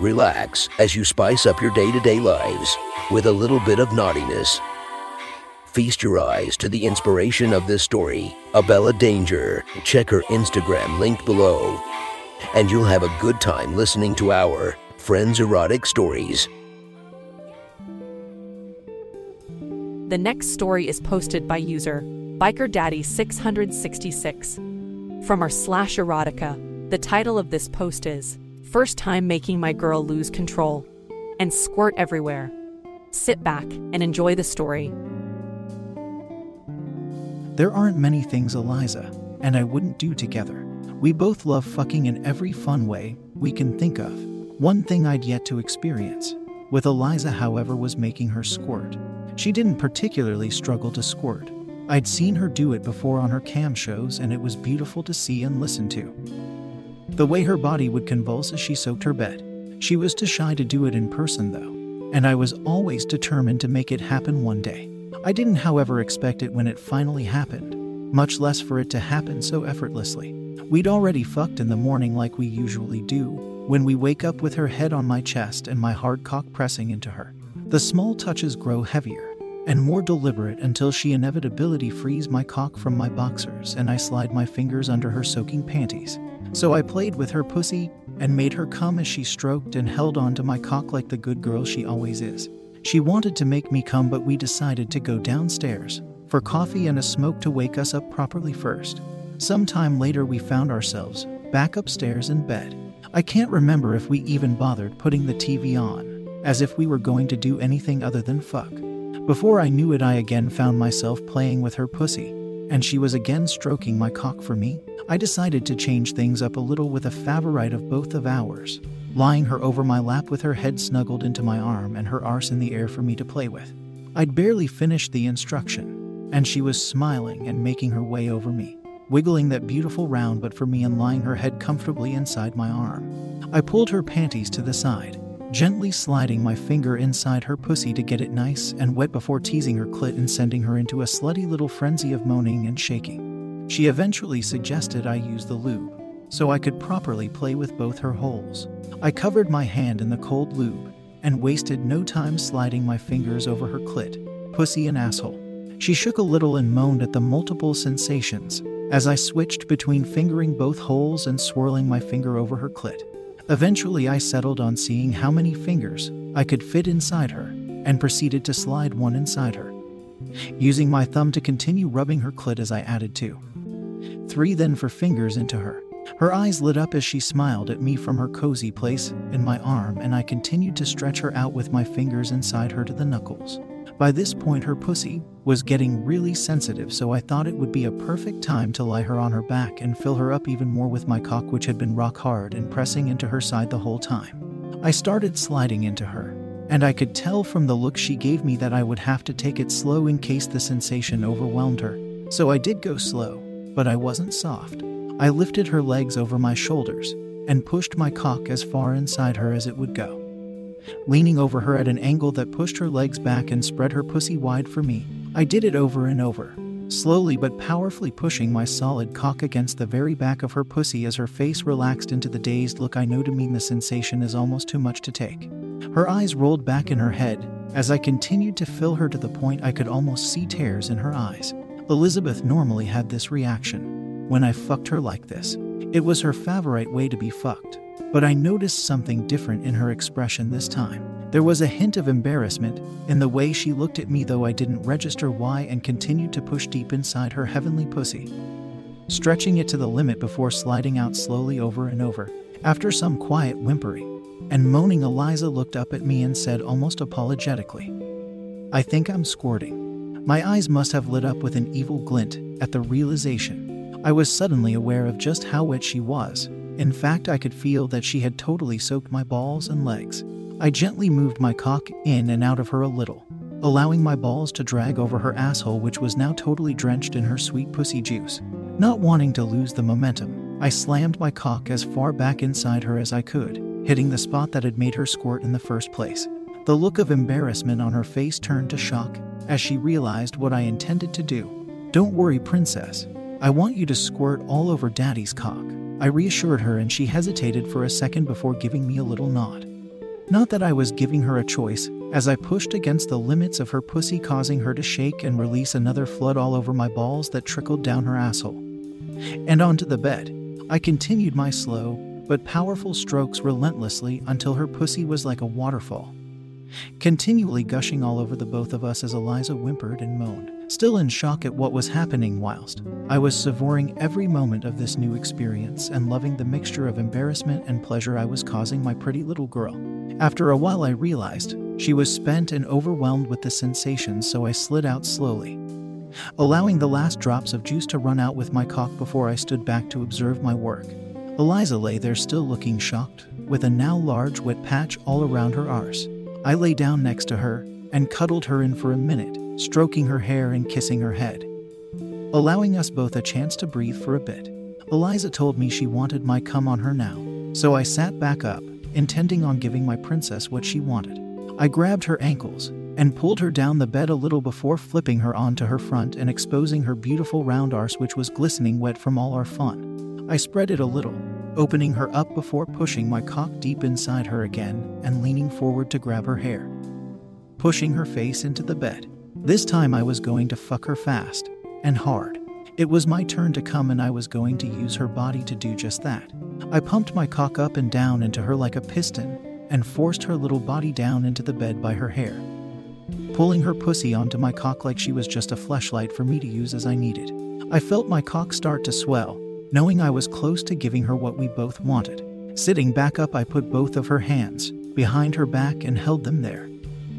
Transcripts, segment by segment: Relax as you spice up your day-to-day lives with a little bit of naughtiness. Feast your eyes to the inspiration of this story, Abella Danger. Check her Instagram linked below, and you'll have a good time listening to our Friends Erotic Stories. The next story is posted by user BikerDaddy666. From our /erotica, the title of this post is First Time Making My Girl Lose Control and Squirt Everywhere. Sit back and enjoy the story. There aren't many things Eliza and I wouldn't do together. We both love fucking in every fun way we can think of. One thing I'd yet to experience with Eliza, however, was making her squirt. She didn't particularly struggle to squirt. I'd seen her do it before on her cam shows, and it was beautiful to see and listen to. The way her body would convulse as she soaked her bed. She was too shy to do it in person though, and I was always determined to make it happen one day. I didn't, however, expect it when it finally happened, much less for it to happen so effortlessly. We'd already fucked in the morning like we usually do, when we wake up with her head on my chest and my hard cock pressing into her. The small touches grow heavier and more deliberate until she inevitably frees my cock from my boxers and I slide my fingers under her soaking panties. So I played with her pussy and made her come as she stroked and held onto my cock like the good girl she always is. She wanted to make me come, but we decided to go downstairs for coffee and a smoke to wake us up properly first. Sometime later we found ourselves back upstairs in bed. I can't remember if we even bothered putting the TV on, as if we were going to do anything other than fuck. Before I knew it, I again found myself playing with her pussy, and she was again stroking my cock for me. I decided to change things up a little with a favorite of both of ours, lying her over my lap with her head snuggled into my arm and her arse in the air for me to play with. I'd barely finished the instruction, and she was smiling and making her way over me, wiggling that beautiful round butt for me and lying her head comfortably inside my arm. I pulled her panties to the side, gently sliding my finger inside her pussy to get it nice and wet before teasing her clit and sending her into a slutty little frenzy of moaning and shaking. She eventually suggested I use the lube, so I could properly play with both her holes. I covered my hand in the cold lube and wasted no time sliding my fingers over her clit, pussy and asshole. She shook a little and moaned at the multiple sensations as I switched between fingering both holes and swirling my finger over her clit. Eventually I settled on seeing how many fingers I could fit inside her and proceeded to slide one inside her, using my thumb to continue rubbing her clit as I added 2, 3 then 4 fingers into her. Her eyes lit up as she smiled at me from her cozy place in my arm, and I continued to stretch her out with my fingers inside her to the knuckles. By this point her pussy was getting really sensitive, so I thought it would be a perfect time to lie her on her back and fill her up even more with my cock, which had been rock hard and pressing into her side the whole time. I started sliding into her, and I could tell from the look she gave me that I would have to take it slow in case the sensation overwhelmed her. So I did go slow, but I wasn't soft. I lifted her legs over my shoulders and pushed my cock as far inside her as it would go, leaning over her at an angle that pushed her legs back and spread her pussy wide for me. I did it over and over, slowly but powerfully, pushing my solid cock against the very back of her pussy as her face relaxed into the dazed look I know to mean the sensation is almost too much to take. Her eyes rolled back in her head as I continued to fill her to the point I could almost see tears in her eyes. Elizabeth normally had this reaction when I fucked her like this. It was her favorite way to be fucked, but I noticed something different in her expression this time. There was a hint of embarrassment in the way she looked at me, though I didn't register why, and continued to push deep inside her heavenly pussy, stretching it to the limit before sliding out slowly over and over. After some quiet whimpering and moaning, Eliza looked up at me and said almost apologetically, "I think I'm squirting." My eyes must have lit up with an evil glint at the realization. I was suddenly aware of just how wet she was. In fact, I could feel that she had totally soaked my balls and legs. I gently moved my cock in and out of her a little, allowing my balls to drag over her asshole, which was now totally drenched in her sweet pussy juice. Not wanting to lose the momentum, I slammed my cock as far back inside her as I could, hitting the spot that had made her squirt in the first place. The look of embarrassment on her face turned to shock as she realized what I intended to do. "Don't worry, princess. I want you to squirt all over daddy's cock," I reassured her, and she hesitated for a second before giving me a little nod. Not that I was giving her a choice, as I pushed against the limits of her pussy, causing her to shake and release another flood all over my balls that trickled down her asshole and onto the bed. I continued my slow but powerful strokes relentlessly until her pussy was like a waterfall, continually gushing all over the both of us as Eliza whimpered and moaned, still in shock at what was happening whilst I was savoring every moment of this new experience and loving the mixture of embarrassment and pleasure I was causing my pretty little girl. After a while, I realized she was spent and overwhelmed with the sensation, so I slid out slowly, allowing the last drops of juice to run out with my cock before I stood back to observe my work. Eliza lay there still looking shocked, with a now large wet patch all around her arse. I lay down next to her and cuddled her in for a minute, stroking her hair and kissing her head, allowing us both a chance to breathe for a bit. Eliza told me she wanted my cum on her now, so I sat back up, intending on giving my princess what she wanted. I grabbed her ankles and pulled her down the bed a little before flipping her onto her front and exposing her beautiful round arse, which was glistening wet from all our fun. I spread it a little, opening her up before pushing my cock deep inside her again and leaning forward to grab her hair, pushing her face into the bed. This time I was going to fuck her fast and hard. It was my turn to come, and I was going to use her body to do just that. I pumped my cock up and down into her like a piston and forced her little body down into the bed by her hair, pulling her pussy onto my cock like she was just a fleshlight for me to use as I needed. I felt my cock start to swell, knowing I was close to giving her what we both wanted. Sitting back up, I put both of her hands behind her back and held them there,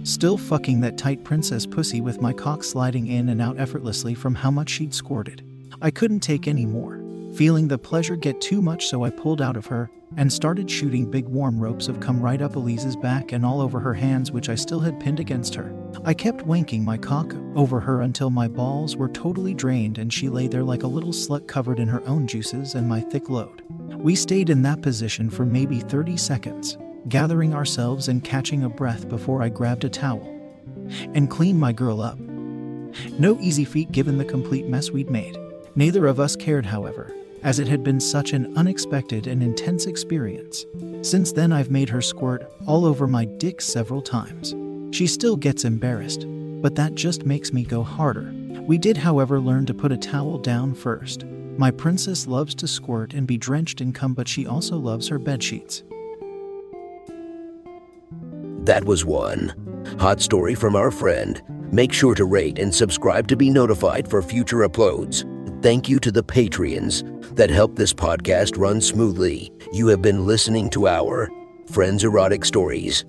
still fucking that tight princess pussy with my cock sliding in and out effortlessly from how much she'd squirted. I couldn't take any more, feeling the pleasure get too much, so I pulled out of her and started shooting big warm ropes of cum right up Elise's back and all over her hands, which I still had pinned against her. I kept wanking my cock over her until my balls were totally drained and she lay there like a little slut covered in her own juices and my thick load. We stayed in that position for maybe 30 seconds, gathering ourselves and catching a breath before I grabbed a towel and cleaned my girl up. No easy feat given the complete mess we'd made. Neither of us cared, however, as it had been such an unexpected and intense experience. Since then, I've made her squirt all over my dick several times. She still gets embarrassed, but that just makes me go harder. We did, however, learn to put a towel down first. My princess loves to squirt and be drenched in cum, but she also loves her bedsheets. That was one hot story from our friend. Make sure to rate and subscribe to be notified for future uploads. Thank you to the Patreons that help this podcast run smoothly. You have been listening to our Friends Erotic Stories.